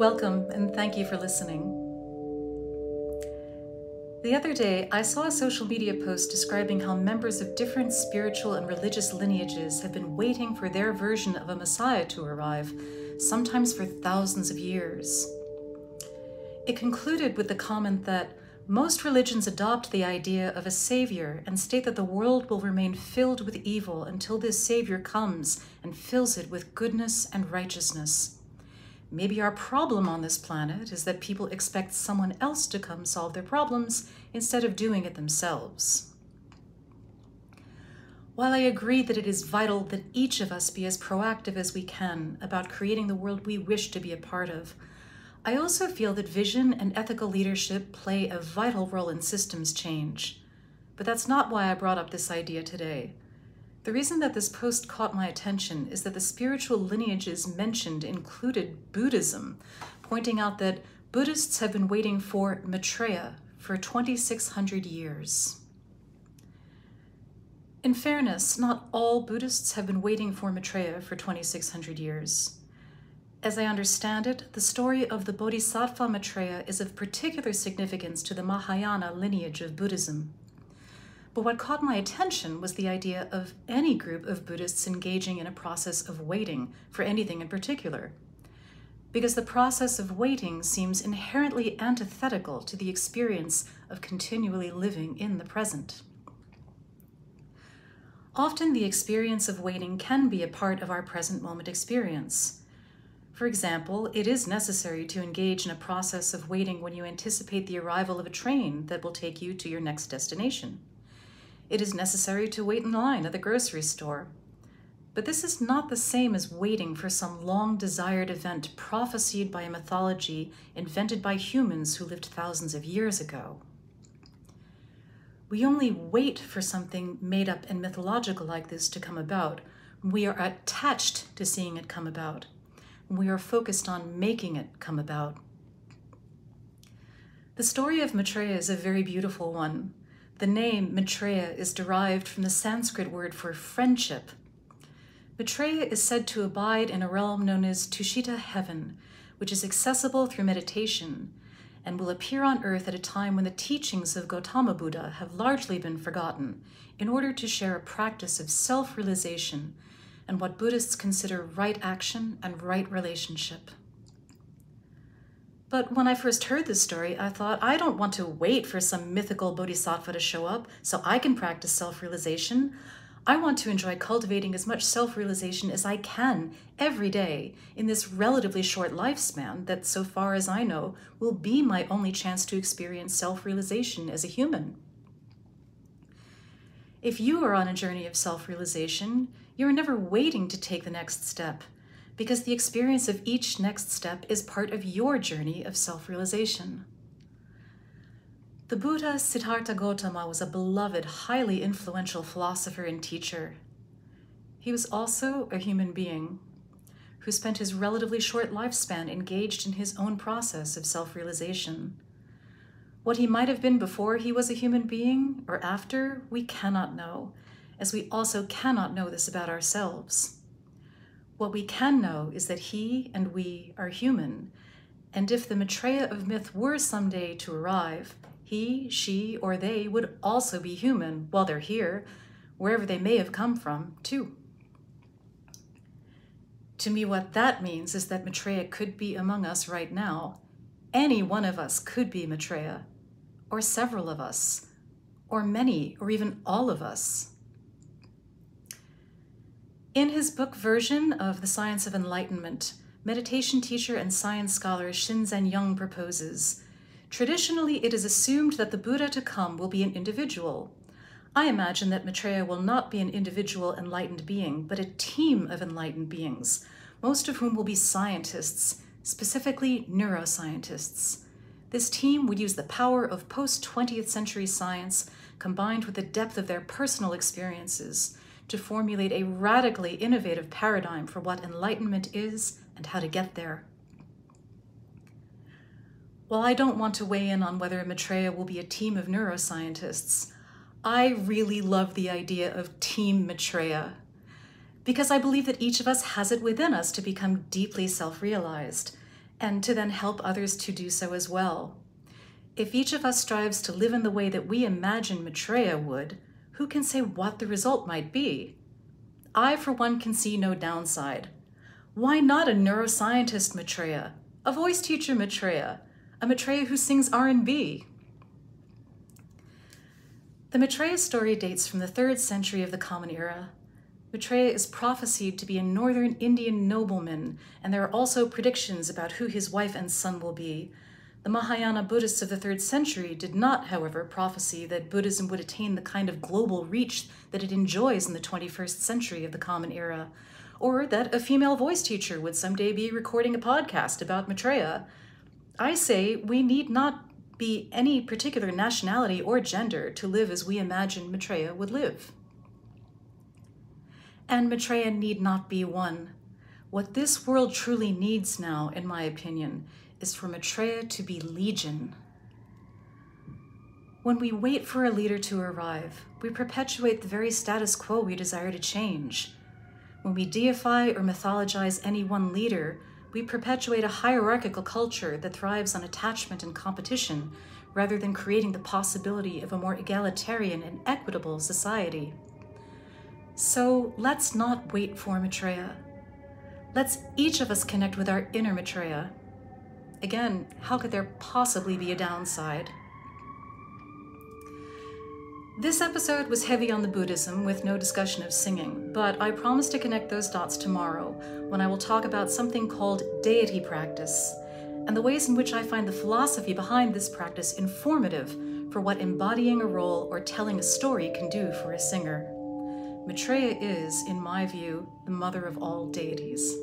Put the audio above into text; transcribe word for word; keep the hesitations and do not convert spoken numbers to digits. Welcome, and thank you for listening. The other day, I saw a social media post describing how members of different spiritual and religious lineages have been waiting for their version of a Messiah to arrive, sometimes for thousands of years. It concluded with the comment that most religions adopt the idea of a savior and state that the world will remain filled with evil until this savior comes and fills it with goodness and righteousness. Maybe our problem on this planet is that people expect someone else to come solve their problems instead of doing it themselves. While I agree that it is vital that each of us be as proactive as we can about creating the world we wish to be a part of, I also feel that vision and ethical leadership play a vital role in systems change. But that's not why I brought up this idea today. The reason that this post caught my attention is that the spiritual lineages mentioned included Buddhism, pointing out that Buddhists have been waiting for Maitreya for twenty-six hundred years. In fairness, not all Buddhists have been waiting for Maitreya for twenty-six hundred years. As I understand it, the story of the Bodhisattva Maitreya is of particular significance to the Mahayana lineage of Buddhism. But what caught my attention was the idea of any group of Buddhists engaging in a process of waiting for anything in particular, because the process of waiting seems inherently antithetical to the experience of continually living in the present. Often the experience of waiting can be a part of our present moment experience. For example, it is necessary to engage in a process of waiting when you anticipate the arrival of a train that will take you to your next destination. It is necessary to wait in line at the grocery store. But this is not the same as waiting for some long-desired event prophesied by a mythology invented by humans who lived thousands of years ago. We only wait for something made up and mythological like this to come about when we are attached to seeing it come about, when we are focused on making it come about. The story of Maitreya is a very beautiful one. The name Maitreya is derived from the Sanskrit word for friendship. Maitreya is said to abide in a realm known as Tushita Heaven, which is accessible through meditation and will appear on earth at a time when the teachings of Gautama Buddha have largely been forgotten in order to share a practice of self-realization and what Buddhists consider right action and right relationship. But when I first heard this story, I thought, I don't want to wait for some mythical bodhisattva to show up so I can practice self-realization. I want to enjoy cultivating as much self-realization as I can every day in this relatively short lifespan that, so far as I know, will be my only chance to experience self-realization as a human. If you are on a journey of self-realization, you are never waiting to take the next step, because the experience of each next step is part of your journey of self-realization. The Buddha Siddhartha Gautama was a beloved, highly influential philosopher and teacher. He was also a human being who spent his relatively short lifespan engaged in his own process of self-realization. What he might have been before he was a human being or after, we cannot know, as we also cannot know this about ourselves. What we can know is that he and we are human, and if the Maitreya of myth were someday to arrive, he, she, or they would also be human while they're here, wherever they may have come from, too. To me, what that means is that Maitreya could be among us right now. Any one of us could be Maitreya, or several of us, or many, or even all of us. In his book version of The Science of Enlightenment, meditation teacher and science scholar Shinzen Young proposes, traditionally it is assumed that the Buddha to come will be an individual. I imagine that Maitreya will not be an individual enlightened being, but a team of enlightened beings, most of whom will be scientists, specifically neuroscientists. This team would use the power of post-twentieth century science combined with the depth of their personal experiences to formulate a radically innovative paradigm for what enlightenment is and how to get there. While I don't want to weigh in on whether Maitreya will be a team of neuroscientists, I really love the idea of Team Maitreya, because I believe that each of us has it within us to become deeply self-realized, and to then help others to do so as well. If each of us strives to live in the way that we imagine Maitreya would, who can say what the result might be? I, for one, can see no downside. Why not a neuroscientist Maitreya, a voice teacher Maitreya, a Maitreya who sings R and B? The Maitreya story dates from the third century of the Common Era. Maitreya is prophesied to be a northern Indian nobleman, and there are also predictions about who his wife and son will be. The Mahayana Buddhists of the third century did not, however, prophesy that Buddhism would attain the kind of global reach that it enjoys in the twenty-first century of the Common Era, or that a female voice teacher would someday be recording a podcast about Maitreya. I say we need not be any particular nationality or gender to live as we imagine Maitreya would live. And Maitreya need not be one. What this world truly needs now, in my opinion, is for Maitreya to be legion. When we wait for a leader to arrive, we perpetuate the very status quo we desire to change. When we deify or mythologize any one leader, we perpetuate a hierarchical culture that thrives on attachment and competition, rather than creating the possibility of a more egalitarian and equitable society. So let's not wait for Maitreya. Let's each of us connect with our inner Maitreya. Again, how could there possibly be a downside? This episode was heavy on the Buddhism with no discussion of singing, but I promise to connect those dots tomorrow when I will talk about something called deity practice and the ways in which I find the philosophy behind this practice informative for what embodying a role or telling a story can do for a singer. Maitreya is, in my view, the mother of all deities.